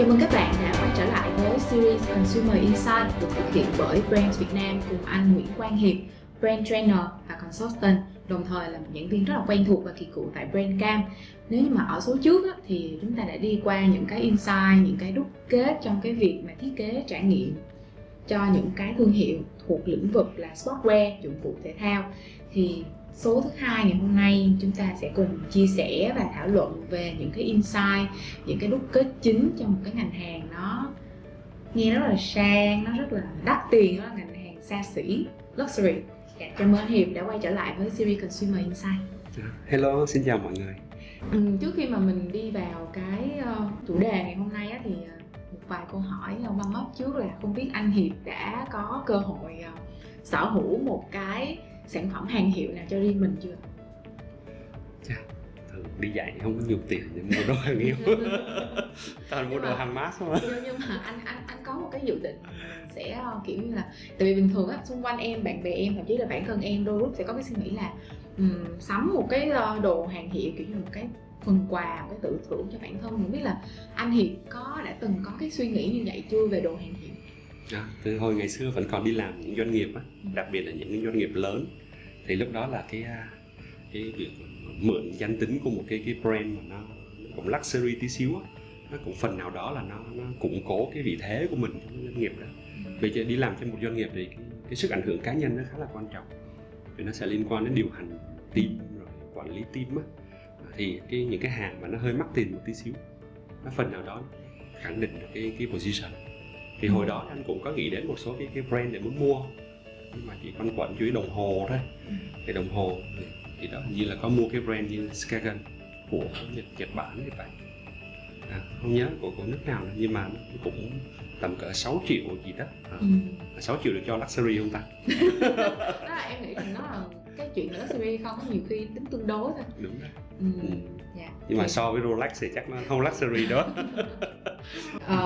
Chào mừng các bạn đã quay trở lại với series Consumer Insight được thực hiện bởi Brands Vietnam cùng anh Nguyễn Quang Hiệp, Brand Trainer và Consultant, đồng thời là một giảng viên rất là quen thuộc và kỳ cựu tại Brand Cam. Nếu như mà ở số trước á, thì chúng ta đã đi qua những cái insight, những cái đúc kết trong cái việc mà thiết kế trải nghiệm cho những cái thương hiệu thuộc lĩnh vực là sportswear, dụng cụ thể thao. Thì số thứ hai ngày hôm nay chúng ta sẽ cùng chia sẻ và thảo luận về những cái insight, những cái đúc kết chính cho một cái ngành hàng nó nghe rất là sang, nó rất là đắt tiền, đó là ngành hàng xa xỉ, luxury. Chào mừng anh Hiệp đã quay trở lại với series Consumer Insight. Hello, xin chào mọi người. Trước khi mà mình đi vào cái chủ đề ngày hôm nay á, thì một vài câu hỏi băng móc trước là không biết anh Hiệp đã có cơ hội sở hữu một cái sản phẩm hàng hiệu nào cho riêng mình chưa? Thường đi dạy thì không có nhiều tiền để mua đồ hàng hiệu. Toàn mua đồ Hermes không á. Nhưng mà anh có một cái dự định sẽ kiểu như là, tại vì bình thường á, xung quanh em, bạn bè em, thậm chí là bản thân em đôi lúc sẽ có cái suy nghĩ là sắm một cái đồ hàng hiệu kiểu như một cái phần quà, một cái tự thưởng cho bản thân. Không biết là anh Hiệp đã từng có cái suy nghĩ như vậy chưa về đồ hàng hiệu? Từ hồi ngày xưa vẫn còn đi làm những doanh nghiệp á, đặc biệt là những doanh nghiệp lớn, thì lúc đó là cái việc mượn danh tính của một cái brand mà nó cũng luxury tí xíu á, nó cũng phần nào đó là nó củng cố cái vị thế của mình trong doanh nghiệp đó. Vì đi làm trên một doanh nghiệp thì cái sức ảnh hưởng cá nhân nó khá là quan trọng, vì nó sẽ liên quan đến điều hành team rồi quản lý team á. Thì những cái hàng mà nó hơi mắc tiền một tí xíu, nó phần nào đó khẳng định được cái position. Thì hồi đó anh cũng có nghĩ đến một số cái brand để muốn mua, nhưng mà chỉ quanh quẩn dưới đồng hồ thôi. Thì đồng hồ thì đó hình như là có mua cái brand như Skagen của Nhật Bản thì phải, không nhớ của nước nào nữa, nhưng mà cũng tầm cỡ 6 triệu gì đó. 6 triệu được cho luxury không ta? Đó là em nghĩ là nó là cái chuyện luxury không, có nhiều khi tính tương đối thôi. Đúng rồi. Yeah. Nhưng mà so với Rolex thì chắc nó không luxury đó.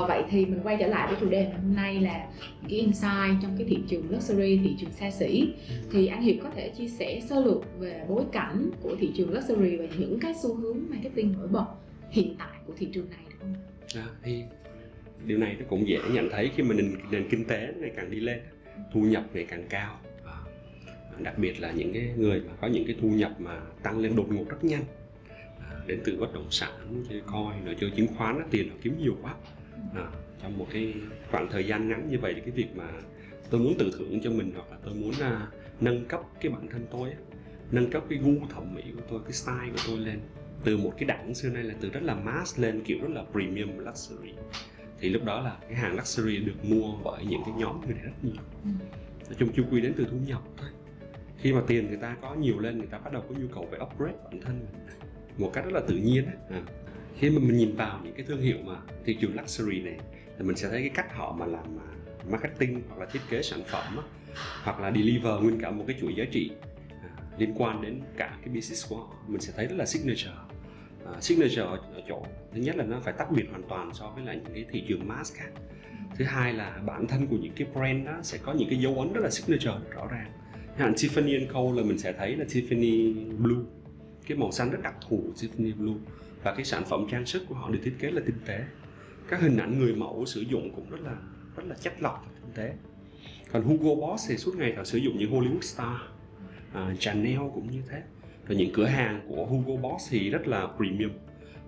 Vậy thì mình quay trở lại với chủ đề ngày hôm nay là cái insight trong cái thị trường luxury, thị trường xa xỉ. Thì anh Hiệp có thể chia sẻ sơ lược về bối cảnh của thị trường luxury và những cái xu hướng marketing nổi bật hiện tại của thị trường này được không? Thì điều này nó cũng dễ nhận thấy khi mà nền kinh tế ngày càng đi lên, thu nhập ngày càng cao, đặc biệt là những cái người mà có những cái thu nhập mà tăng lên đột ngột rất nhanh, đến từ bất động sản, chơi coi, rồi chơi chứng khoán, tiền họ kiếm nhiều quá. Trong một cái khoảng thời gian ngắn như vậy thì cái việc mà tôi muốn tự thưởng cho mình, hoặc là tôi muốn nâng cấp cái bản thân tôi, nâng cấp cái gu thẩm mỹ của tôi, cái style của tôi lên, từ một cái đẳng xưa nay là từ rất là mass lên kiểu rất là premium luxury. Thì lúc đó là cái hàng luxury được mua bởi những cái nhóm người này rất nhiều. Nói chung chung quy đến từ thu nhập thôi. Khi mà tiền người ta có nhiều lên, người ta bắt đầu có nhu cầu về upgrade bản thân mình một cách rất là tự nhiên. Khi mà mình nhìn vào những cái thương hiệu mà thị trường luxury này thì mình sẽ thấy cái cách họ mà làm marketing hoặc là thiết kế sản phẩm, hoặc là deliver nguyên cả một cái chuỗi giá trị liên quan đến cả cái business của họ, mình sẽ thấy rất là signature. Signature ở chỗ thứ nhất là nó phải tách biệt hoàn toàn so với lại những cái thị trường mass khác. Thứ hai là bản thân của những cái brand đó sẽ có những cái dấu ấn rất là signature rất rõ ràng. Hẳn Tiffany Co là mình sẽ thấy là Tiffany Blue, cái màu xanh rất đặc thù của Tiffany Blue, và cái sản phẩm trang sức của họ được thiết kế là tinh tế. Các hình ảnh người mẫu sử dụng cũng rất là chất lọc và tinh tế. Còn Hugo Boss thì suốt ngày họ sử dụng những Hollywood star, Chanel cũng như thế. Rồi những cửa hàng của Hugo Boss thì rất là premium,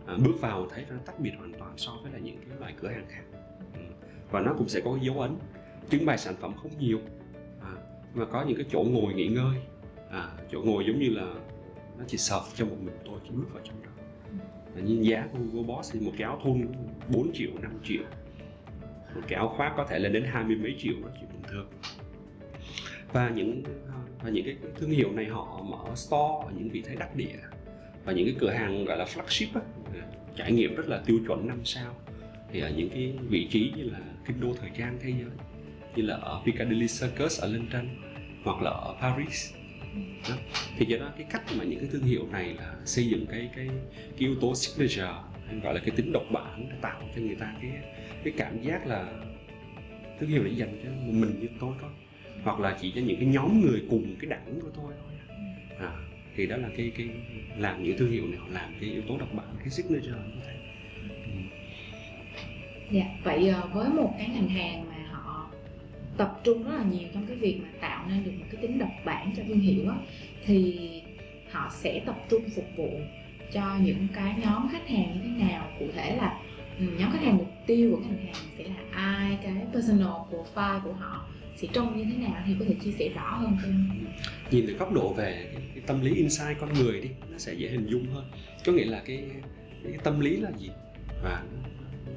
bước vào thấy nó tách biệt hoàn toàn so với là những cái loại cửa hàng khác. Và nó cũng sẽ có dấu ấn, trưng bày sản phẩm không nhiều, mà có những cái chỗ ngồi nghỉ ngơi, chỗ ngồi giống như là nó chỉ sợp cho một mình tôi chứ bước vào trong đó. Nhìn giá của Hugo Boss thì một cái áo thun 4 triệu, 5 triệu, một cái áo khoác có thể lên đến 20 mấy triệu, đó chuyện bình thường. Và những cái thương hiệu này họ mở store ở những vị thế đắc địa, và những cái cửa hàng gọi là flagship á, trải nghiệm rất là tiêu chuẩn 5 sao, thì ở những cái vị trí như là kinh đô thời trang thế giới, như là ở Piccadilly Circus ở London, hoặc là ở Paris. Thì do đó cái cách mà những cái thương hiệu này là xây dựng cái yếu tố signature, hay gọi là cái tính độc bản, để tạo cho người ta cái cảm giác là thương hiệu để dành cho mình như tôi thôi, hoặc là chỉ cho những cái nhóm người cùng cái đẳng của tôi thôi. Thì đó là cái làm những thương hiệu này họ làm cái yếu tố độc bản, cái signature như thế. Dạ, vậy với một cái ngành hàng mà họ tập trung rất là nhiều trong cái việc mà tạo nên được một cái tính độc bản cho thương hiệu á, thì họ sẽ tập trung phục vụ cho những cái nhóm khách hàng như thế nào? Cụ thể là nhóm khách hàng mục tiêu của ngành hàng sẽ là ai, cái personal profile của họ sẽ trông như thế nào, thì có thể chia sẻ rõ hơn không? Nhìn từ góc độ về cái tâm lý insight con người đi, nó sẽ dễ hình dung hơn. Có nghĩa là cái tâm lý là gì và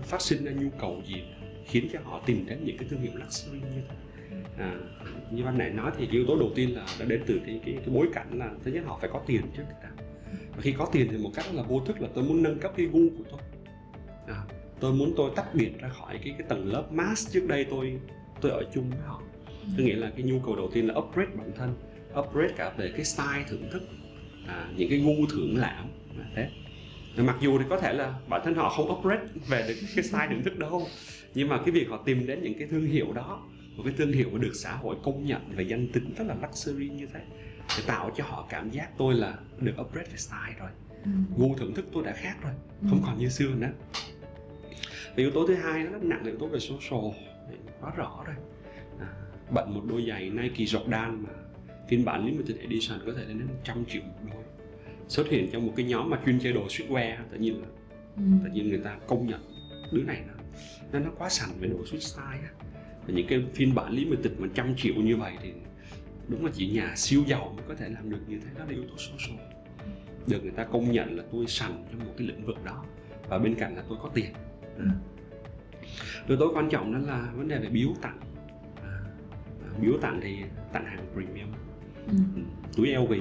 phát sinh ra nhu cầu gì khiến cho họ tìm đến những cái thương hiệu luxury như thế. Như ban nãy nói thì yếu tố đầu tiên là đã đến từ cái bối cảnh là thứ nhất họ phải có tiền trước. Và khi có tiền thì một cách là vô thức là tôi muốn nâng cấp cái gu của tôi. Tôi muốn tôi tách biệt ra khỏi cái tầng lớp mass trước đây tôi ở chung với họ. Có nghĩa là cái nhu cầu đầu tiên là upgrade bản thân, upgrade cả về cái style thưởng thức, những cái gu thưởng lãm và thế. Mặc dù thì có thể là bản thân họ không upgrade về được cái style thưởng thức đâu, nhưng mà cái việc họ tìm đến những cái thương hiệu đó, một cái thương hiệu mà được xã hội công nhận về danh tính rất là luxury như thế, để tạo cho họ cảm giác tôi là được upgrade về style rồi, gu thưởng thức tôi đã khác rồi, không còn như xưa nữa. Và yếu tố thứ hai nó rất nặng là yếu tố về social, quá rõ rồi. Bận một đôi giày Nike Jordan mà phiên bản limited edition có thể lên đến 100 triệu một đôi, xuất hiện trong một cái nhóm mà chuyên chơi đồ streetwear, tự nhiên người ta công nhận đứa này nó quá sành về đồ street style á. Và những cái phiên bản limited 100 triệu như vậy thì đúng là chỉ nhà siêu giàu mới có thể làm được như thế. Đó là yếu tố social, được người ta công nhận là tôi sành trong một cái lĩnh vực đó, và bên cạnh là tôi có tiền. Yếu tố quan trọng đó là vấn đề về biếu tặng. Biếu tặng thì tặng hàng premium, túi LV,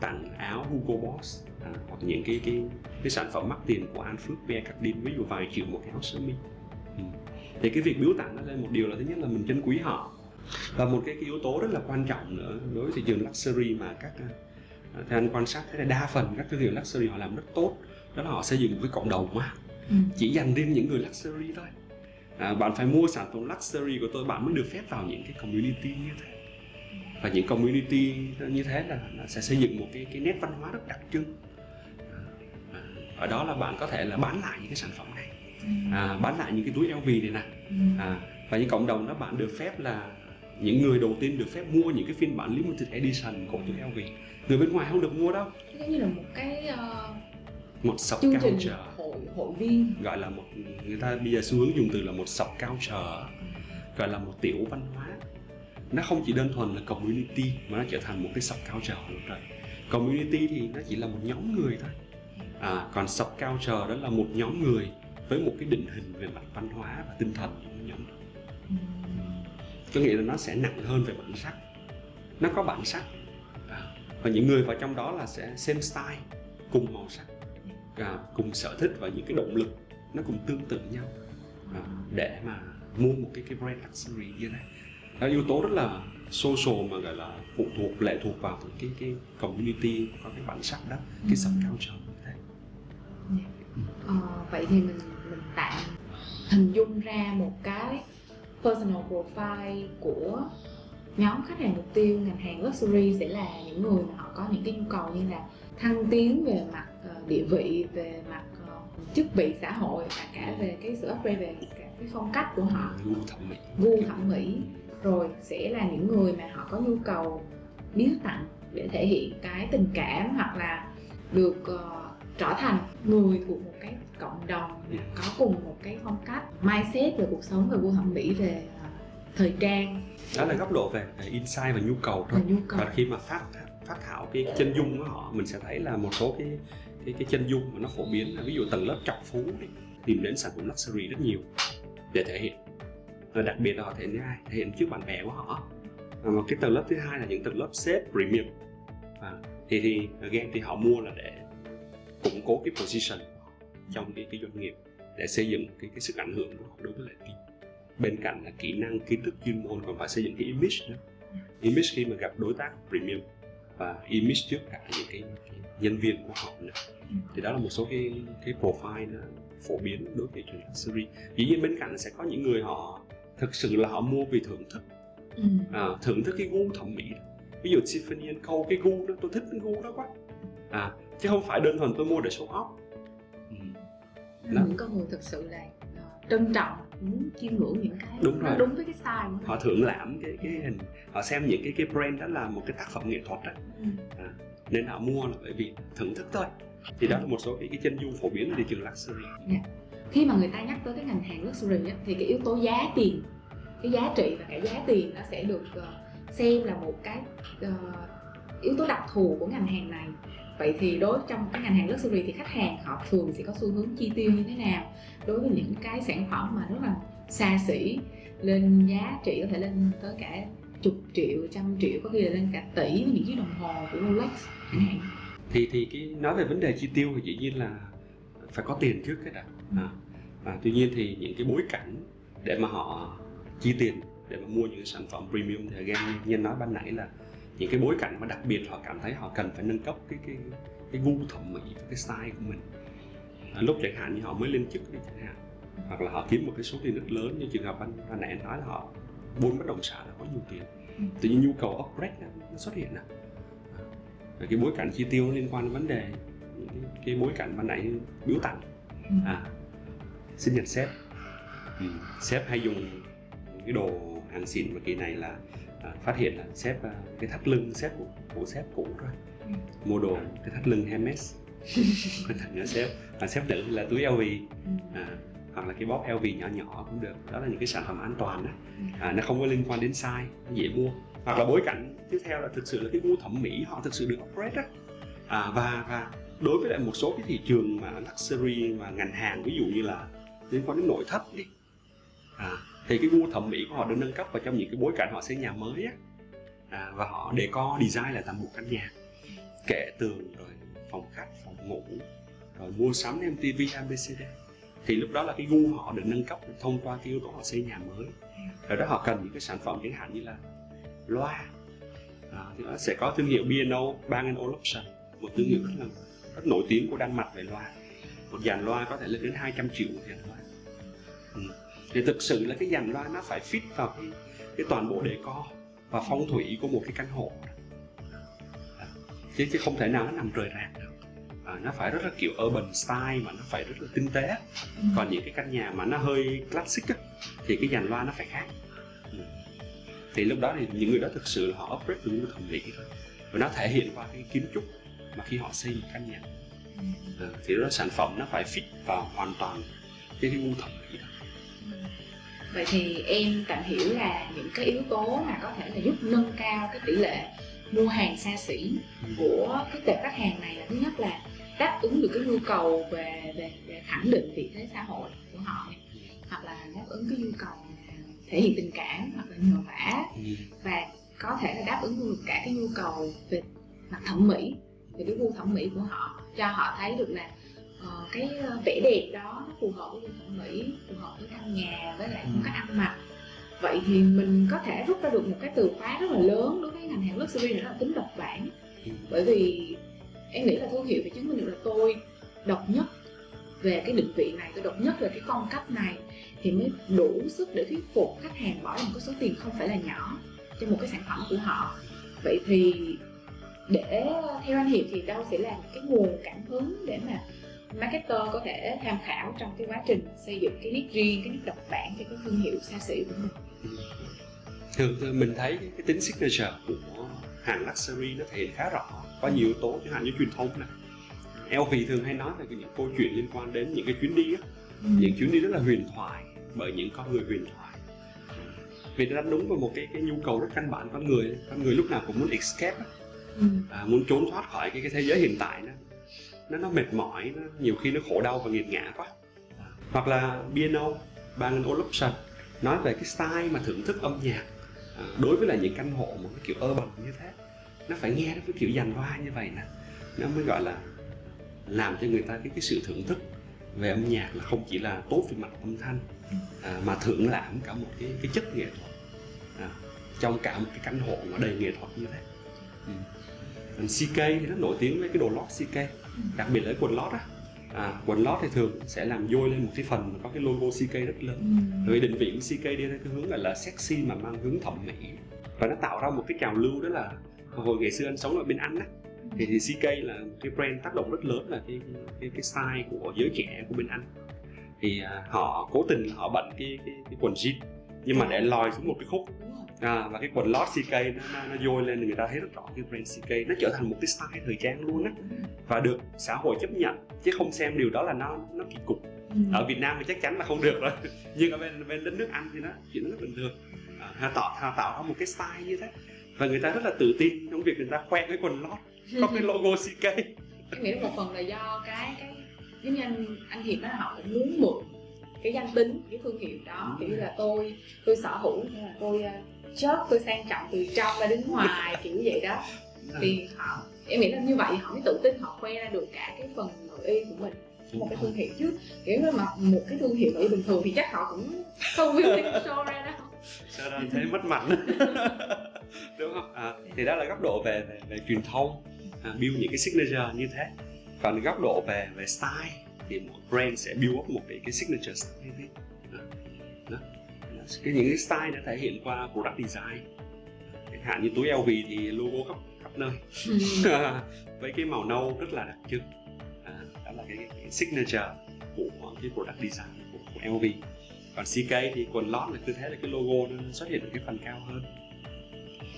tặng áo Hugo Boss, hoặc những cái sản phẩm mắc tiền của An Phước, B.C.Đinh, ví dụ vài triệu một cái áo sơ mi. Thì cái việc biếu tặng nó lên một điều là thứ nhất là mình trân quý họ, và một cái yếu tố rất là quan trọng nữa đối với thị trường luxury mà các theo anh quan sát thấy là đa phần các thương hiệu luxury họ làm rất tốt, đó là họ xây dựng một cái cộng đồng mà chỉ dành riêng những người luxury thôi. Bạn phải mua sản phẩm luxury của tôi, bạn mới được phép vào những cái community như thế. Và những community như thế là sẽ xây dựng một cái nét văn hóa rất đặc trưng. Ở đó là bạn có thể là bán lại những cái sản phẩm này, bán lại những cái túi LV này nè. Và những cộng đồng đó bạn được phép là những người đầu tiên được phép mua những cái phiên bản limited edition của túi LV. Người bên ngoài không được mua đâu. Giống như là một cái một subculture, hội viên, gọi là một, người ta bây giờ xu hướng dùng từ là một subculture, gọi là một tiểu văn hóa. Nó không chỉ đơn thuần là community mà nó trở thành một cái subculture rồi. Community thì nó chỉ là một nhóm người thôi, còn subculture đó là một nhóm người với một cái định hình về mặt văn hóa và tinh thần của nhóm đó. Có nghĩa là nó sẽ nặng hơn về bản sắc, nó có bản sắc, và những người vào trong đó là sẽ same style, cùng màu sắc, cùng sở thích và những cái động lực nó cũng tương tự nhau, để mà mua một cái brand luxury như thế này. Đó là yếu tố rất là social mà gọi là phụ thuộc, lệ thuộc vào cái community có cái bản sắc đó, cái subculture như thế. Vậy thì mình tạm hình dung ra một cái personal profile của nhóm khách hàng mục tiêu ngành hàng luxury sẽ là những người mà họ có những cái nhu cầu như là thăng tiến về mặt địa vị, về mặt chức vị xã hội, và cả về cái sự upgrade về cả cái phong cách của họ, gu thẩm mỹ. Rồi sẽ là những người mà họ có nhu cầu biếu tặng để thể hiện cái tình cảm, hoặc là được trở thành người thuộc một cái cộng đồng có cùng một cái phong cách, mindset về cuộc sống, về gu thẩm mỹ, về thời trang. Đó là góc độ về insight và nhu cầu thôi. Và khi mà phát thảo cái chân dung của họ, mình sẽ thấy là một số cái chân dung mà nó phổ biến là ví dụ tầng lớp trọc phú ấy, tìm đến sản phẩm luxury rất nhiều để thể hiện. Và đặc biệt là họ thể hiện ai? Thể hiện trước bạn bè của họ. Và cái tầng lớp thứ hai là những tầng lớp sếp premium. Thì again thì họ mua là để củng cố cái position trong cái doanh nghiệp, để xây dựng cái sức ảnh hưởng của họ đối với lại team. Bên cạnh là kỹ năng, kiến thức chuyên môn, còn phải xây dựng cái image nữa. Image khi mà gặp đối tác premium, và image trước cả những cái nhân viên của họ nữa. Thì đó là một số cái profile phổ biến đối với thị trường luxury. Dĩ nhiên bên cạnh sẽ có những người họ thực sự là họ mua vì thưởng thức, thưởng thức cái gu thẩm mỹ. Ví dụ Tiffany & Co, cái gu đó, tôi thích cái gu đó quá, chứ không phải đơn thuần tôi mua để show off. Những con người thực sự là trân trọng, muốn chiêm ngưỡng những cái đúng với cái style. Họ thưởng lãm cái hình, họ xem những cái brand đó là một cái tác phẩm nghệ thuật đó. Nên họ mua là bởi vì thưởng thức thôi. Thì đó là một số cái chân dung phổ biến ở thị trường luxury. Khi mà người ta nhắc tới cái ngành hàng luxury ấy, thì cái yếu tố giá tiền, cái giá trị và cả giá tiền nó sẽ được xem là một cái yếu tố đặc thù của ngành hàng này. Vậy thì đối trong cái ngành hàng luxury thì khách hàng họ thường sẽ có xu hướng chi tiêu như thế nào đối với những cái sản phẩm mà rất là xa xỉ, lên giá trị có thể lên tới cả chục triệu, trăm triệu, có khi là lên cả tỷ với những chiếc đồng hồ của Rolex chẳng hạn? Thì cái nói về vấn đề chi tiêu thì dĩ nhiên là phải có tiền trước cái đã. Và tuy nhiên thì những cái bối cảnh để mà họ chi tiền để mà mua những sản phẩm premium thì Nhân nói ban nãy là những cái bối cảnh mà đặc biệt họ cảm thấy họ cần phải nâng cấp cái gu thẩm mỹ, cái style của mình. Lúc chẳng hạn như họ mới lên chức đi chẳng hạn, hoặc là họ kiếm một cái số tiền rất lớn, như trường hợp ban nãy nói là họ buôn bất động sản là có nhiều tiền, tự nhiên nhu cầu upgrade nó xuất hiện nào. Và cái bối cảnh chi tiêu liên quan đến vấn đề cái bối cảnh ban nãy biếu tặng, xin nhận sếp, sếp hay dùng cái đồ hàng xịn, mà kỳ này là phát hiện là sếp cái thắt lưng sếp của sếp cũ rồi, mua đồ cái thắt lưng Hermes, thành nữa sếp, và sếp nữ là túi LV, hoặc là cái bóp LV nhỏ nhỏ cũng được. Đó là những cái sản phẩm an toàn đó, nó không có liên quan đến size, nó dễ mua. Hoặc là bối cảnh tiếp theo là thực sự là cái gu thẩm mỹ họ thực sự được upgrade đó. Và đối với lại một số cái thị trường mà luxury và ngành hàng, ví dụ như là liên quan đến nội thất đi, thì cái gu thẩm mỹ của họ được nâng cấp, và trong những cái bối cảnh họ xây nhà mới á, và họ decor design lại toàn bộ căn nhà, kệ tường, rồi phòng khách, phòng ngủ, rồi mua sắm em tivi ABCD, thì lúc đó là cái gu họ được nâng cấp thông qua cái yếu tố họ xây nhà mới. Rồi đó họ cần những cái sản phẩm chẳng hạn như là loa, thì nó sẽ có thương hiệu B&O, Bang & Olufsen, một thương hiệu rất nổi tiếng của Đan Mạch về loa. Một dàn loa có thể lên đến 200 triệu một dàn loa. Thì thực sự là cái dàn loa nó phải fit vào cái toàn bộ decor và phong thủy của một cái căn hộ, chứ không thể nào nó nằm rời rạc được. Nó phải rất là kiểu urban style, mà nó phải rất là tinh tế. Còn những cái căn nhà mà nó hơi classic á, thì cái dàn loa nó phải khác. Thì lúc đó thì những người đó thực sự là họ upgrade những cái thẩm mỹ thôi, và nó thể hiện qua cái kiến trúc mà khi họ xây một căn nhà. Thì đó sản phẩm nó phải fit vào hoàn toàn cái gu thẩm mỹ đó. Vậy thì em cảm hiểu là những cái yếu tố mà có thể là giúp nâng cao cái tỷ lệ mua hàng xa xỉ của cái tệp khách hàng này là thứ nhất là đáp ứng được cái nhu cầu về khẳng định vị thế xã hội của họ, hoặc là đáp ứng cái nhu cầu thể hiện tình cảm, hoặc là nhờ vả, và có thể là đáp ứng được cả cái nhu cầu về mặt thẩm mỹ, về cái gu thẩm mỹ của họ, cho họ thấy được là cái vẻ đẹp đó nó phù hợp với gu thẩm mỹ, phù hợp với căn nhà, với lại phong cách ăn mặc. Vậy thì mình có thể rút ra được một cái từ khóa rất là lớn đối với ngành hàng luxury, đó là tính độc bản. Bởi vì em nghĩ là thương hiệu phải chứng minh được là tôi độc nhất về cái định vị này, tôi độc nhất về cái phong cách này, thì mới đủ sức để thuyết phục khách hàng bỏ ra một cái số tiền không phải là nhỏ cho một cái sản phẩm của họ. Vậy thì để theo anh Hiệp thì đâu sẽ là cái nguồn cảm hứng để mà marketer có thể tham khảo trong cái quá trình xây dựng cái nét riêng, cái nét độc bản cho cái thương hiệu xa xỉ của mình? Thường mình thấy cái tính signature của hàng luxury nó thể hiện khá rõ, có nhiều yếu tố, chẳng hạn như truyền thông này. LV thường hay nói về những câu chuyện liên quan đến những cái chuyến đi á, những chuyến đi rất là huyền thoại bởi những con người huyền thoại. Vì nó đánh đúng vào một cái nhu cầu rất căn bản con người. Con người lúc nào cũng muốn escape, muốn trốn thoát khỏi cái thế giới hiện tại đó. Nó mệt mỏi, nhiều khi nó khổ đau và nghiệt ngã quá. Hoặc là B&O, Bang & Olufsen, nói về cái style mà thưởng thức âm nhạc đối với là những căn hộ một cái kiểu urban như thế, nó phải nghe cái kiểu dàn loa như vậy nè, nó mới gọi là làm cho người ta cái sự thưởng thức về âm nhạc là không chỉ là tốt về mặt âm thanh, mà thưởng lãm cả một cái chất nghệ thuật trong cả một cái căn hộ mà đầy nghệ thuật như thế. CK thì rất nổi tiếng với cái đồ lót CK, đặc biệt là quần lót á. Quần lót thì thường sẽ làm dôi lên một cái phần có cái logo CK rất lớn. Vì định vị của CK đi theo cái hướng là sexy mà mang hướng thẩm mỹ, và nó tạo ra một cái trào lưu. Đó là hồi ngày xưa anh sống ở bên Anh á, thì CK là cái brand tác động rất lớn là cái style của giới trẻ của bên Anh. thì họ cố tình họ bận cái quần jean nhưng mà để lòi xuống một cái khúc và cái quần lót CK nó dôi lên thì người ta thấy rất rõ cái brand CK nó trở thành một cái style thời trang luôn á, và được xã hội chấp nhận, chứ không xem điều đó là nó kỳ cục. Ở Việt Nam thì chắc chắn là không được rồi, nhưng ở bên đất nước Anh thì nó chuyện nó rất bình thường. Tạo ra một cái style như thế và người ta rất là tự tin trong việc người ta khoe cái quần lót có cái logo CK. Em nghĩ một phần là do cái giống như anh Hiệp đó, họ cũng muốn mượn cái danh tính, cái thương hiệu đó, kiểu như là tôi sở hữu, tôi chớp, tôi sang trọng từ trong ra đến ngoài kiểu vậy đó. Thì họ, em nghĩ là như vậy họ mới tự tin, họ khoe ra được cả cái phần nội y của mình, một cái thương hiệu, chứ kiểu như mà một cái thương hiệu nội y bình thường thì chắc họ cũng không biết show ra đâu. Sao ra thấy mất mặt đúng không? Thì đó là góc độ về truyền thông, build những cái signature như thế. Còn góc độ về style thì mỗi brand sẽ build up một cái signature style như thế. Những cái style đã thể hiện qua product design. Chẳng hạn như túi LV thì logo khắp nơi với cái màu nâu rất là đặc trưng. Đó là cái signature của cái product design của LV. Còn CK thì quần lót là cứ thế là cái logo nó xuất hiện ở cái phần cao hơn,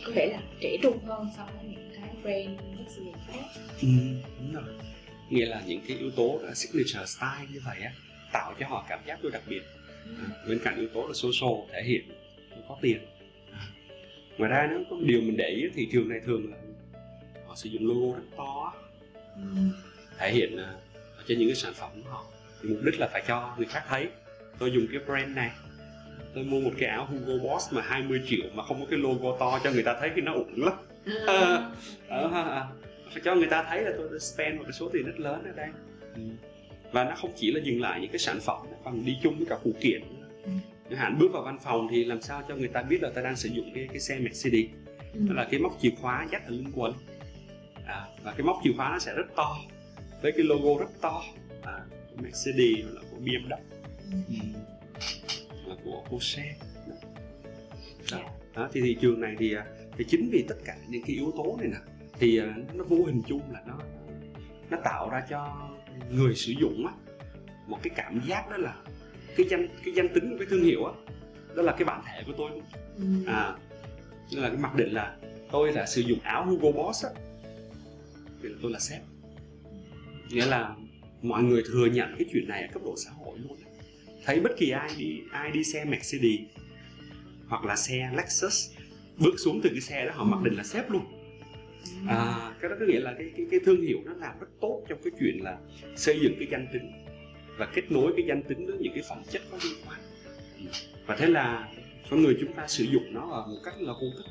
có thể là trẻ trung hơn so với những cái brand rất là khác. Đúng rồi, nghĩa là những cái yếu tố signature style như vậy á tạo cho họ cảm giác tôi đặc biệt. Bên cạnh yếu tố là social, thể hiện tôi có tiền. Ngoài ra nếu có điều mình để ý thì trường này thường là họ sử dụng logo rất to, thể hiện cho những cái sản phẩm của họ, thì mục đích là phải cho người khác thấy tôi dùng cái brand này. Tôi mua một cái áo Hugo Boss mà 20 triệu mà không có cái logo to cho người ta thấy thì nó uổng lắm. Phải cho người ta thấy là tôi spend một cái số tiền rất lớn ở đây. Và nó không chỉ là dừng lại những cái sản phẩm còn đi chung với cả phụ kiện. Chẳng hạn bước vào văn phòng thì làm sao cho người ta biết là ta đang sử dụng cái xe Mercedes. Đó là cái móc chìa khóa dắt ở lưng quần, và cái móc chìa khóa nó sẽ rất to với cái logo rất to của Mercedes hoặc là của BMW hoặc là của Porsche. Đó, thì thị trường này thì chính vì tất cả những cái yếu tố này nè thì nó vô hình chung là nó tạo ra cho người sử dụng á một cái cảm giác, đó là cái danh tính của cái thương hiệu á, đó là cái bản thể của tôi. Nên là cái mặc định là tôi là sử dụng áo Hugo Boss á thì là tôi là sếp, nghĩa là mọi người thừa nhận cái chuyện này ở cấp độ xã hội luôn á. Thấy bất kỳ ai đi xe Mercedes hoặc là xe Lexus bước xuống từ cái xe đó họ mặc định là sếp luôn. Cái đó có nghĩa là cái thương hiệu nó làm rất tốt trong cái chuyện là xây dựng cái danh tính và kết nối cái danh tính với những cái phẩm chất có liên quan. Và thế là con người chúng ta sử dụng nó ở một cách là vô thức,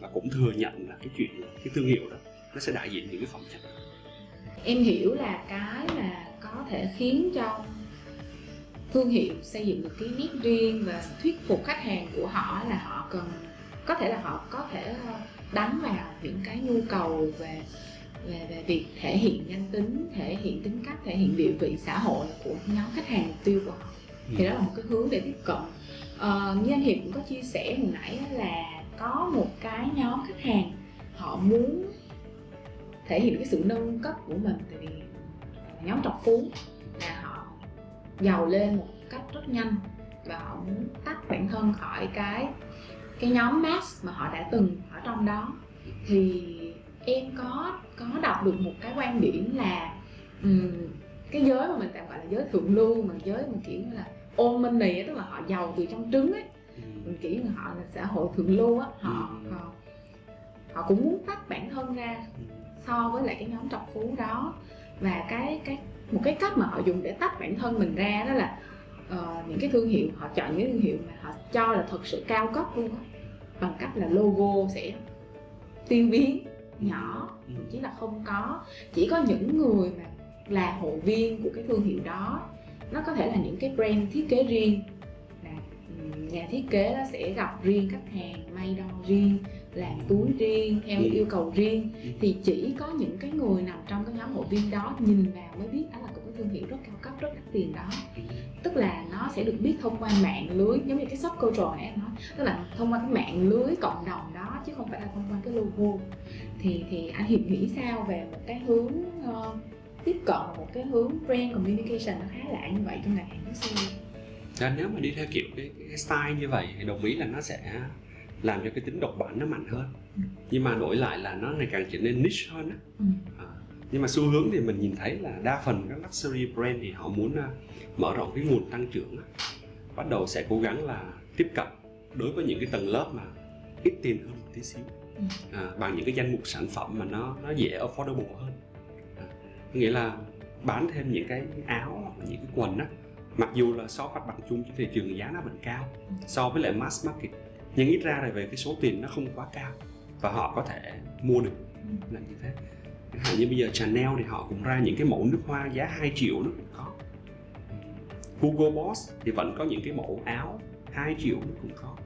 và cũng thừa nhận là cái chuyện cái thương hiệu đó nó sẽ đại diện những cái phẩm chất. Em hiểu là cái mà có thể khiến cho thương hiệu xây dựng được cái nét riêng và thuyết phục khách hàng của họ là họ cần, có thể là họ có thể đánh vào những cái nhu cầu về việc thể hiện danh tính, thể hiện tính cách, thể hiện địa vị xã hội của nhóm khách hàng mục tiêu của họ. Thì đó là một cái hướng để tiếp cận. Như anh Hiệp cũng có chia sẻ hồi nãy là có một cái nhóm khách hàng họ muốn thể hiện cái sự nâng cấp của mình, tại vì nhóm trọc phú là họ giàu lên một cách rất nhanh và họ muốn tách bản thân khỏi cái nhóm mass mà họ đã từng ở trong đó. Thì em có đọc được một cái quan điểm là cái giới mà mình tạm gọi là giới thượng lưu, mà giới mà kiểu là ôn minh này, tức là họ giàu từ trong trứng ấy, mình kiểu là họ là xã hội thượng lưu á, họ cũng muốn tách bản thân ra so với lại cái nhóm trọc phú đó. Và cái một cái cách mà họ dùng để tách bản thân mình ra đó là những cái thương hiệu, họ chọn những cái thương hiệu mà họ cho là thật sự cao cấp luôn á, bằng cách là logo sẽ tiêu biến, nhỏ, thậm chí là không có. Chỉ có những người mà là hội viên của cái thương hiệu đó, nó có thể là những cái brand thiết kế riêng, là nhà thiết kế đó sẽ gặp riêng khách hàng, may đo riêng, làm túi riêng, theo yêu cầu riêng. Thì chỉ có những cái người nằm trong cái nhóm hội viên đó nhìn vào mới biết đó là một cái thương hiệu rất cao cấp, rất đắt tiền đó. Tức là nó sẽ được biết thông qua mạng lưới, giống như cái shop cultural này em nói, tức là thông qua cái mạng lưới cộng đồng đó, chứ không phải là thông qua cái logo. Thì anh Hiệp nghĩ sao về một cái hướng tiếp cận một cái hướng brand communication nó khá lạ như vậy trong ngành hàng xe. Nên nếu mà đi theo kiểu cái style như vậy thì đồng ý là nó sẽ làm cho cái tính độc bản nó mạnh hơn, nhưng mà đổi lại là nó ngày càng trở nên niche hơn á. Nhưng mà xu hướng thì mình nhìn thấy là đa phần các luxury brand thì họ muốn mở rộng cái nguồn tăng trưởng, bắt đầu sẽ cố gắng là tiếp cận đối với những cái tầng lớp mà ít tiền hơn một tí xíu, bằng những cái danh mục sản phẩm mà nó dễ affordable hơn. Nghĩa là bán thêm những cái áo hoặc là những cái quần á, mặc dù là so mặt bằng chung trên thị trường giá nó vẫn cao so với lại mass market, nhưng ít ra là về cái số tiền nó không quá cao và họ có thể mua được, là như thế. Như bây giờ Chanel thì họ cũng ra những cái mẫu nước hoa giá 2 triệu nó cũng có. Hugo Boss thì vẫn có những cái mẫu áo 2 triệu nó cũng có.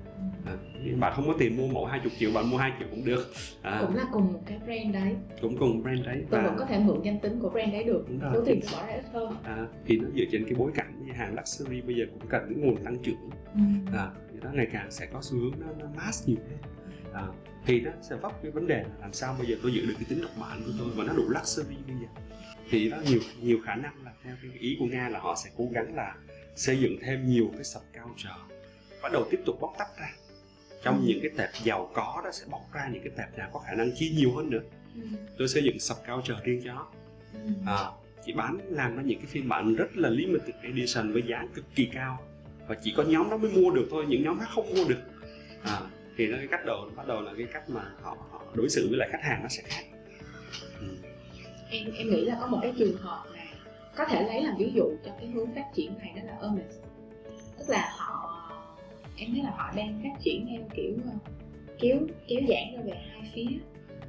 Bạn không có tiền mua mẫu 20 triệu, bạn mua 2 triệu cũng được. Cũng là cùng một cái brand đấy. Cũng cùng brand đấy. Tôi vẫn có thể mượn danh tính của brand đấy được, số tiền bỏ ra ít hơn. Thì nó dựa trên cái bối cảnh như hàng luxury bây giờ cũng cần những nguồn tăng trưởng. Đó ngày càng sẽ có xu hướng nó mass nhiều hơn. Thì nó sẽ vấp cái vấn đề là làm sao bây giờ tôi giữ được cái tính độc bản của tôi và nó đủ luxury bây giờ. Thì đó nhiều khả năng là theo cái ý của Nga là họ sẽ cố gắng là xây dựng thêm nhiều cái subculture, bắt đầu tiếp tục bóc tách ra. Trong những cái tệp giàu có đó sẽ bóc ra những cái tệp nào có khả năng chi nhiều hơn nữa. Tôi xây dựng subculture riêng cho nó. Chỉ làm ra những cái phiên bản rất là limited edition với giá cực kỳ cao và chỉ có nhóm đó mới mua được thôi, những nhóm khác không mua được. Thì nó cái cách đầu bắt đầu là cái cách mà họ đối xử với lại khách hàng nó sẽ khác. Em nghĩ là có một cái trường hợp này có thể lấy làm ví dụ cho cái hướng phát triển này, đó là Hermes. Tức là em thấy là họ đang phát triển theo kiểu kéo giãn ra về hai phía.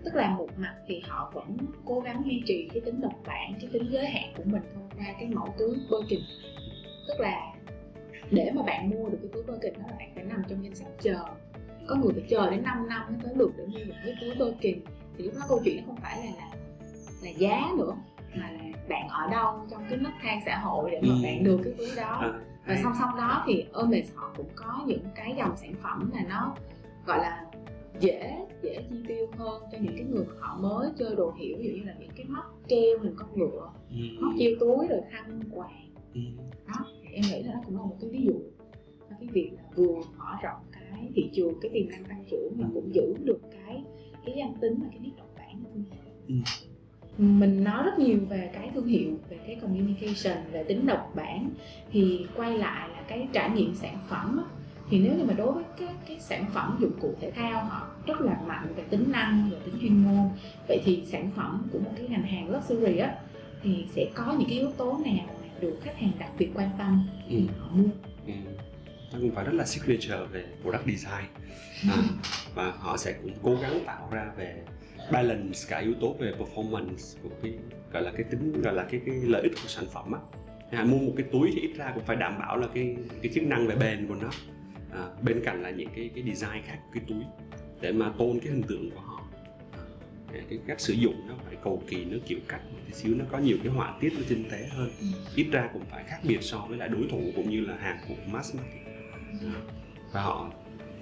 Tức là một mặt thì họ vẫn cố gắng duy trì cái tính độc bản, cái tính giới hạn của mình thông qua cái mẫu túi Birkin. Tức là để mà bạn mua được cái túi Birkin đó là bạn phải nằm trong danh sách chờ. Có người phải chờ đến 5 năm mới tới lượt để mua một cái túi Birkin. Thì lúc đó câu chuyện nó không phải là giá nữa, mà là bạn ở đâu trong cái nấc thang xã hội để mà bạn được cái túi đó. Và song song đó thì Hermes họ cũng có những cái dòng sản phẩm là nó gọi là dễ chi tiêu hơn cho những cái người họ mới chơi đồ hiểu, ví dụ như là những cái móc treo hình con ngựa, móc treo túi rồi khăn quàng. Đó, thì em nghĩ là nó cũng là một cái ví dụ là cái việc là vừa mở rộng cái thị trường, cái tiềm năng tăng trưởng mà cũng giữ được cái danh tính và cái nét độc bản của thương hiệu. Mình nói rất nhiều về cái thương hiệu, về cái communication, về tính độc bản. Thì quay lại là cái trải nghiệm sản phẩm á, thì nếu như mà đối với cái sản phẩm dụng cụ thể thao họ rất là mạnh về tính năng, về tính chuyên môn. Vậy thì sản phẩm của một cái ngành hàng luxury á thì sẽ có những cái yếu tố nào mà được khách hàng đặc biệt quan tâm thì họ mua? Nó cũng phải rất là signature về product design. Và họ sẽ cũng cố gắng tạo ra về balance cả yếu tố về performance của cái gọi là cái tính, gọi là cái lợi ích của sản phẩm á. Mua một cái túi thì ít ra cũng phải đảm bảo là cái chức năng về bền của nó, bên cạnh là những cái design khác của cái túi để mà tôn cái hình tượng của họ. Cái cách sử dụng nó phải cầu kỳ, nó kiểu cách một tí xíu, nó có nhiều cái họa tiết nó tinh tế hơn, ít ra cũng phải khác biệt so với lại đối thủ cũng như là hàng của mass market. Và họ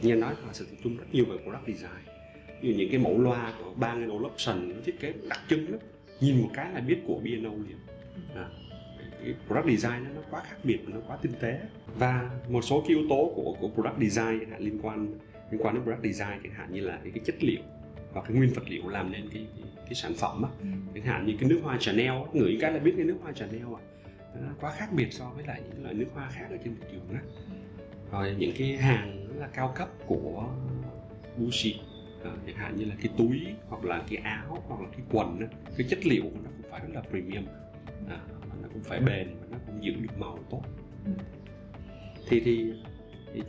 nghe nói họ sẽ tập trung rất nhiều về product design. Như những cái mẫu loa của Bang & Olufsen nó thiết kế đặc trưng lắm, nhìn một cái là biết của B&O liền. Cái product design nó quá khác biệt và nó quá tinh tế. Và một số cái yếu tố của product design liên quan đến product design chẳng hạn như là cái chất liệu và cái nguyên vật liệu làm nên cái sản phẩm á. Chẳng hạn như cái nước hoa Chanel, ngửi cái là biết cái nước hoa Chanel nó quá khác biệt so với lại những loại nước hoa khác ở trên thị trường á. Rồi những cái hàng rất là cao cấp của Gucci, chẳng hạn như là cái túi hoặc là cái áo hoặc là cái quần đó, cái chất liệu nó cũng phải rất là premium, nó cũng phải bền và nó cũng giữ được màu tốt. Thì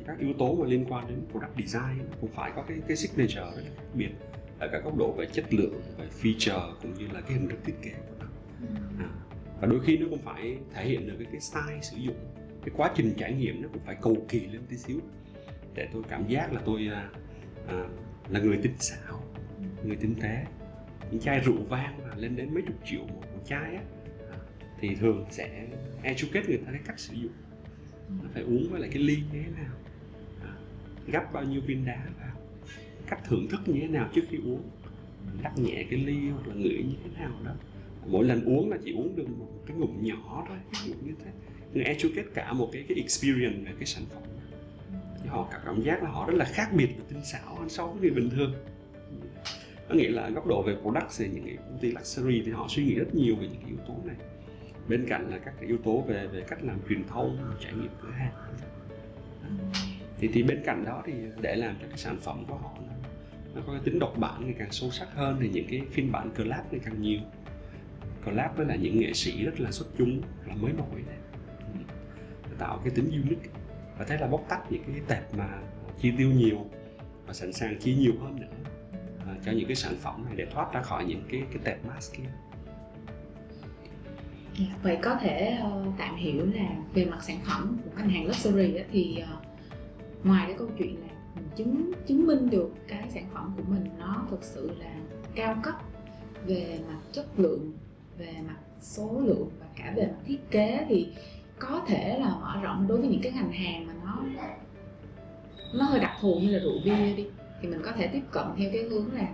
các yếu tố mà liên quan đến product design nó cũng phải có cái signature rất là đặc biệt ở cả góc độ về chất lượng, về feature cũng như là cái hình thức thiết kế của nó. Và đôi khi nó cũng phải thể hiện được cái style sử dụng, cái quá trình trải nghiệm nó cũng phải cầu kỳ lên tí xíu để tôi cảm giác là tôi là người tinh xảo, người tinh tế. Những chai rượu vang mà lên đến mấy chục triệu một chai á, thì thường sẽ educate người ta cái cách sử dụng. Nó phải uống với lại cái ly như thế nào, gắp bao nhiêu viên đá vào, cách thưởng thức như thế nào trước khi uống, lắc nhẹ cái ly hoặc là ngửi như thế nào đó. mỗi lần uống là chỉ uống được một cái ngụm nhỏ thôi, như thế. Nhưng educate cả một cái experience về cái sản phẩm. Họ cả cảm giác là họ rất là khác biệt và tinh xảo hơn so với người bình thường. Có nghĩa là góc độ về product thì những cái công ty luxury thì họ suy nghĩ rất nhiều về những cái yếu tố này. Bên cạnh là các cái yếu tố về cách làm truyền thông, trải nghiệm cửa hàng. Thì bên cạnh đó thì để làm cho cái sản phẩm của họ nó có cái tính độc bản ngày càng sâu sắc hơn thì những cái phiên bản collab ngày càng nhiều. Collab với là những nghệ sĩ rất là xuất chúng, là mới nổi này. Tạo cái tính unique. Và thế là bóc tách những cái tệp mà chi tiêu nhiều và sẵn sàng chi nhiều hơn nữa cho những cái sản phẩm này để thoát ra khỏi những cái tệp mass kia. Vậy có thể tạm hiểu là về mặt sản phẩm của ngành hàng luxury ấy, thì ngoài cái câu chuyện là mình chứng minh được cái sản phẩm của mình nó thực sự là cao cấp về mặt chất lượng, về mặt số lượng và cả về mặt thiết kế thì có thể là mở rộng đối với những cái ngành hàng mà nó hơi đặc thù như là rượu bia đi, thì mình có thể tiếp cận theo cái hướng là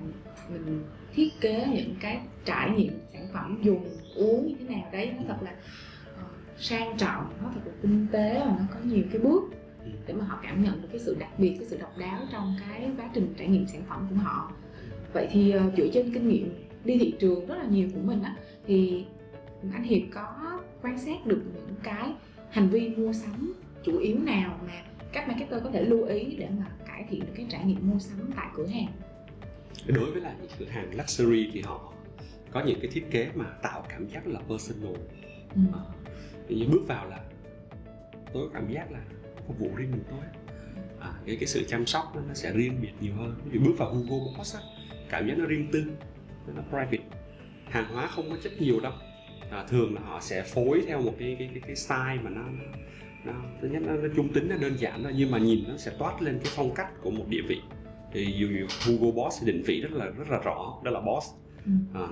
mình thiết kế những cái trải nghiệm sản phẩm dùng uống như thế nào đấy nó thật là sang trọng, nó thật là tinh tế và nó có nhiều cái bước để mà họ cảm nhận được cái sự đặc biệt, cái sự độc đáo trong cái quá trình trải nghiệm sản phẩm của họ. Vậy thì dựa trên kinh nghiệm đi thị trường rất là nhiều của mình á, thì anh Hiệp có quan sát được những cái hành vi mua sắm chủ yếu nào mà các marketer có thể lưu ý để mà cải thiện được cái trải nghiệm mua sắm tại cửa hàng? Đối với lại những cửa hàng luxury thì họ có những cái thiết kế mà tạo cảm giác là personal. Như bước vào là tôi có cảm giác là phục vụ riêng mình tôi. Cái sự chăm sóc nó sẽ riêng biệt nhiều hơn. Ví dụ bước vào Hugo Boss á, cảm giác nó riêng tư, nó private. Hàng hóa không có chất nhiều đâu. Thường là họ sẽ phối theo một cái style mà nó thứ nhất nó trung tính, nó đơn giản thôi, nhưng mà nhìn nó sẽ toát lên cái phong cách của một địa vị. Thì dù Hugo Boss định vị rất là rõ, đó là boss.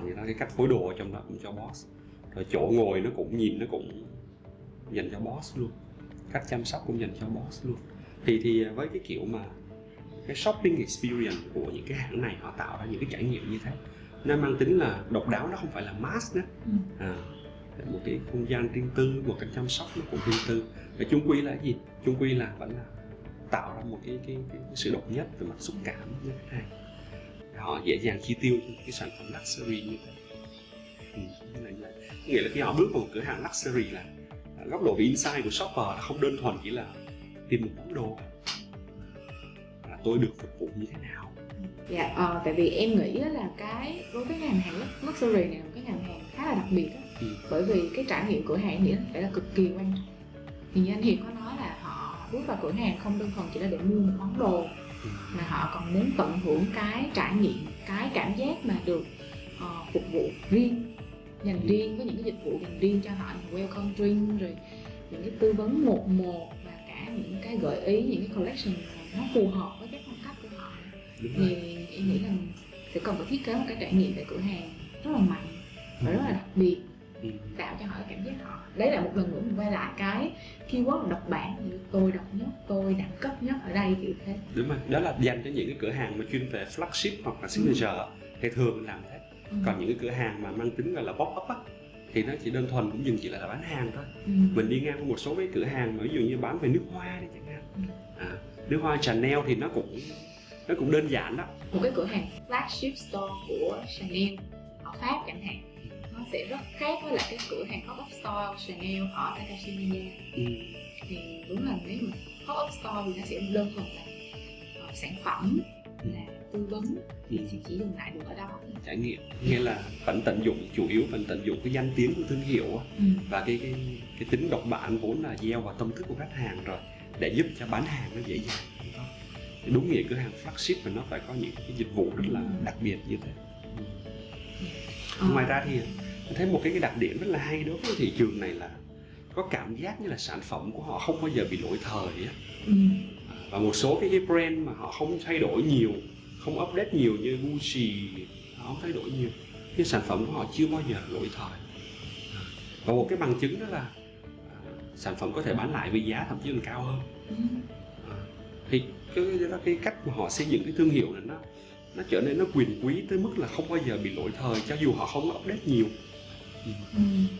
Người ta cái cách phối đồ ở trong đó cũng cho boss. Rồi chỗ ngồi nó cũng nhìn nó cũng dành cho boss luôn. Cách chăm sóc cũng dành cho boss luôn. Thì với cái kiểu mà cái shopping experience của những cái hãng này họ tạo ra những cái trải nghiệm như thế. Nó mang tính là độc đáo, nó không phải là mass nữa. Một cái không gian riêng tư, một cách chăm sóc nó cũng riêng tư. Và chung quy là cái gì? Chung quy là vẫn là tạo ra một cái sự độc nhất về mặt xúc cảm như thế này. Họ dễ dàng chi tiêu cho cái sản phẩm luxury như thế. Nghĩa là khi họ bước vào một cửa hàng luxury là góc độ về insight của shopper là không đơn thuần chỉ là tìm một món đồ là tôi được phục vụ như thế nào. Dạ, tại vì em nghĩ là cái đối với ngành hàng luxury này là một cái ngành hàng khá là đặc biệt á. Bởi vì cái trải nghiệm cửa hàng nghĩa phải là cực kỳ quan trọng. Thì như anh Hiệp có nói là họ bước vào cửa hàng không đơn thuần chỉ là để mua một món đồ, mà họ còn muốn tận hưởng cái trải nghiệm, cái cảm giác mà được phục vụ riêng, dành riêng với những cái dịch vụ dành riêng cho họ, những welcome drink, rồi những cái tư vấn một và cả những cái gợi ý, những cái collection nó phù hợp với cái phong cách của họ. Thì em nghĩ là sẽ cần phải thiết kế một cái trải nghiệm về cửa hàng rất là mạnh và rất là đặc biệt, tạo cho họ cảm giác họ. Đấy là một lần nữa mình quay lại cái keyword độc bản, như tôi độc nhất, tôi đẳng cấp nhất ở đây kiểu thế. Đúng rồi, đó là dành cho những cái cửa hàng mà chuyên về flagship hoặc là signature thì thường làm thế. Còn những cái cửa hàng mà mang tính gọi là pop-up á, thì nó chỉ đơn thuần cũng dừng chỉ là bán hàng thôi. Mình đi ngang một số cái cửa hàng mà ví dụ như bán về nước hoa đi chẳng hạn. Nước hoa Chanel thì nó cũng đơn giản đó. Một cái cửa hàng flagship store của Chanel ở Pháp chẳng hạn nó sẽ rất khác với lại cái cửa hàng pop-up store Chanel ở Takashimaya. Thì đúng là nếu mà pop-up store thì nó sẽ đơn thuần là sản phẩm, là tư vấn, thì sẽ chỉ dừng lại được ở đó. Trải nghiệm, nghĩa là vẫn tận dụng, chủ yếu vẫn tận dụng cái danh tiếng của thương hiệu và cái tính độc bản vốn là gieo vào tâm thức của khách hàng rồi để giúp cho bán hàng nó dễ dàng. Đúng nghĩa cửa hàng flagship mà nó phải có những cái dịch vụ rất là đặc biệt như thế. Ngoài ra thì thấy một cái đặc điểm rất là hay đối với thị trường này là có cảm giác như là sản phẩm của họ không bao giờ bị lỗi thời á. Và một số cái brand mà họ không thay đổi nhiều, không update nhiều như Gucci, họ không thay đổi nhiều. Cái sản phẩm của họ chưa bao giờ lỗi thời. Và một cái bằng chứng đó là sản phẩm có thể bán lại với giá thậm chí còn cao hơn. Thì cái cách mà họ xây dựng cái thương hiệu này nó trở nên nó quyền quý tới mức là không bao giờ bị lỗi thời, cho dù họ không update nhiều.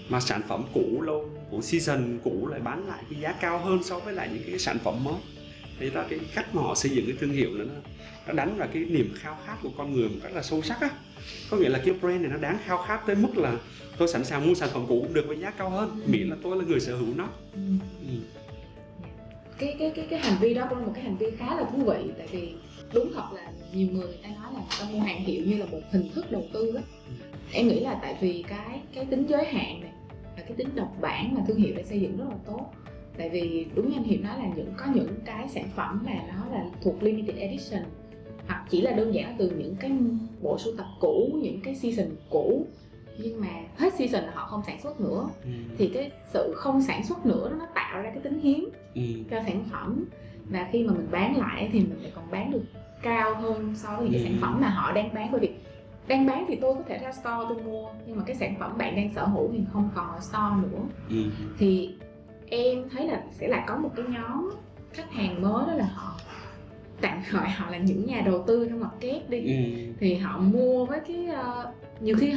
Mà sản phẩm cũ lâu, của season cũ lại bán lại cái giá cao hơn so với lại những cái sản phẩm mới. Thế đó, cái cách mà họ xây dựng cái thương hiệu nữa nó đánh vào cái niềm khao khát của con người một cách là sâu sắc á. Có nghĩa là cái brand này nó đáng khao khát tới mức là tôi sẵn sàng mua sản phẩm cũ cũng được với giá cao hơn, miễn là tôi là người sở hữu nó. Cái hành vi đó cũng là một cái hành vi khá là thú vị, tại vì đúng thật là nhiều người ta nói là người ta mua hàng hiệu như là một hình thức đầu tư đó. Em nghĩ là tại vì cái tính giới hạn này và cái tính độc bản mà thương hiệu đã xây dựng rất là tốt. Tại vì đúng như anh Hiệp nói là có những cái sản phẩm mà nó là thuộc limited edition, hoặc chỉ là đơn giản từ những cái bộ sưu tập cũ, những cái season cũ, nhưng mà hết season là họ không sản xuất nữa. Thì cái sự không sản xuất nữa nó tạo ra cái tính hiếm cho sản phẩm, và khi mà mình bán lại thì mình lại còn bán được cao hơn so với những cái sản phẩm mà họ đang bán. Bởi vì đang bán thì tôi có thể ra store tôi mua, nhưng mà cái sản phẩm bạn đang sở hữu thì không còn ở store nữa. Thì em thấy là sẽ là có một cái nhóm khách hàng mới, đó là họ tạm gọi họ là những nhà đầu tư trong mặt kép đi. Thì họ mua với cái nhiều khi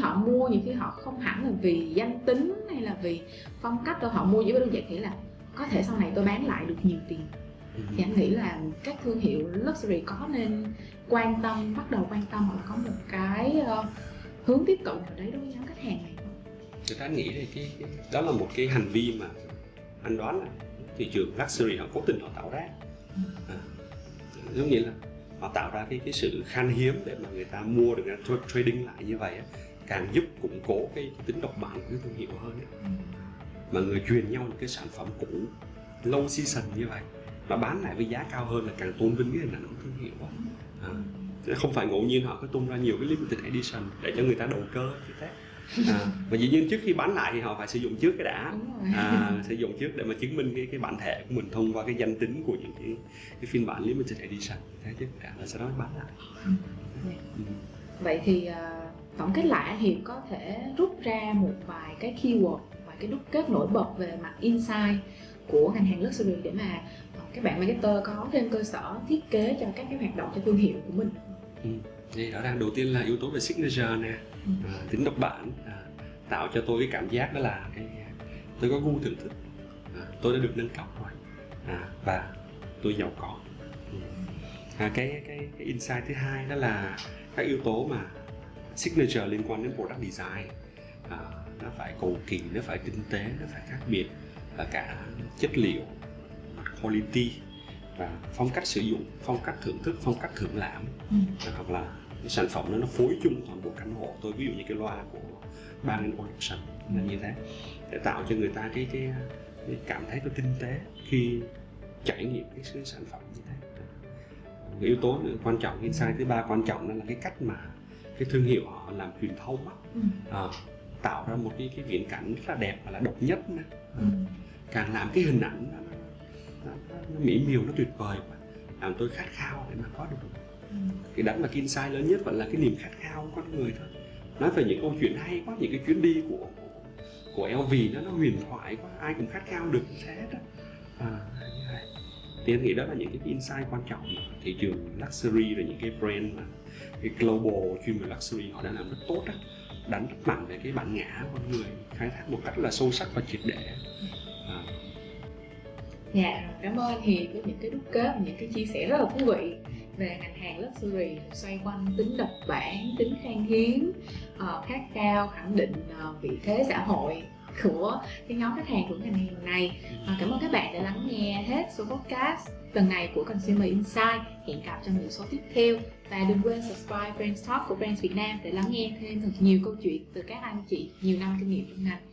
họ không hẳn là vì danh tính hay là vì phong cách đâu, họ mua chỉ với đơn giản nghĩ là có thể sau này tôi bán lại được nhiều tiền. Thì anh nghĩ là các thương hiệu luxury có nên bắt đầu quan tâm hoặc là có một cái hướng tiếp cận vào đấy đối với nhóm khách hàng này không? Thực ra anh nghĩ thì cái đó là một cái hành vi mà anh đoán là thị trường luxury họ cố tình họ tạo ra, giống như là họ tạo ra cái sự khan hiếm để mà người ta mua được, người ta trading lại như vậy á, càng giúp củng cố cái tính độc bản của thương hiệu hơn á. Mà người truyền nhau những cái sản phẩm cũ low season như vậy mà bán lại với giá cao hơn là càng tôn vinh cái hình ảnh của thương hiệu á. Không phải ngẫu nhiên họ cứ tung ra nhiều cái limited edition để cho người ta đầu cơ cái thế. Và dĩ nhiên trước khi bán lại thì họ phải sử dụng trước cái đã, sử dụng trước để mà chứng minh cái bản thể của mình thông qua cái danh tính của những cái phiên bản limited edition, thế chứ đã là sau đó bán lại. Vậy thì tổng kết lại, anh Hiệp có thể rút ra một vài cái keyword và cái đúc kết nổi bật về mặt insight của ngành hàng luxury để mà các bạn marketer có thêm cơ sở thiết kế cho các cái hoạt động cho thương hiệu của mình. Thì rõ ràng đầu tiên là yếu tố về signature nè, tính độc bản, tạo cho tôi cái cảm giác đó là tôi có gu thưởng thức, tôi đã được nâng cấp rồi, và tôi giàu có. Cái insight thứ hai đó là các yếu tố mà signature liên quan đến product design, nó phải cầu kỳ, nó phải tinh tế, nó phải khác biệt, và cả chất liệu, quality và phong cách sử dụng, phong cách thưởng thức, phong cách thưởng lãm, hoặc là cái sản phẩm nó phối chung toàn bộ căn hộ. Tôi ví dụ như cái loa của Bang & Olufsen là như thế, để tạo cho người ta cái cảm thấy tôi tinh tế khi trải nghiệm cái sản phẩm như thế. Cái yếu tố quan trọng, insight thứ ba quan trọng đó là cái cách mà cái thương hiệu họ làm truyền thông á, tạo ra một cái viễn cảnh rất là đẹp và là độc nhất nữa. Càng làm cái hình ảnh nó mỹ miều, nó tuyệt vời mà làm tôi khát khao để mà có được. Cái đánh mà insight lớn nhất vẫn là cái niềm khát khao của con người thôi. Nói về những câu chuyện hay quá, những cái chuyến đi của LV nó huyền thoại quá, ai cũng khát khao được thế hết á. Thì anh nghĩ đó là những cái insight quan trọng mà thị trường luxury, rồi những cái brand mà cái global chuyên về luxury họ đã làm rất tốt á, đánh rất mạnh về cái bản ngã của con người, khai thác một cách là sâu sắc và triệt để. Cảm ơn anh Hiệp với những cái đúc kết, những cái chia sẻ rất là thú vị về ngành hàng luxury xoay quanh tính độc bản, tính khan hiếm, khát khao, khẳng định vị thế xã hội của cái nhóm khách hàng của ngành hàng này. Cảm ơn các bạn đã lắng nghe hết số podcast tuần này của Consumer Insight. Hẹn gặp trong những số tiếp theo, và đừng quên subscribe Brands Talk của Brands Vietnam để lắng nghe thêm thật nhiều câu chuyện từ các anh chị nhiều năm kinh nghiệm trong ngành.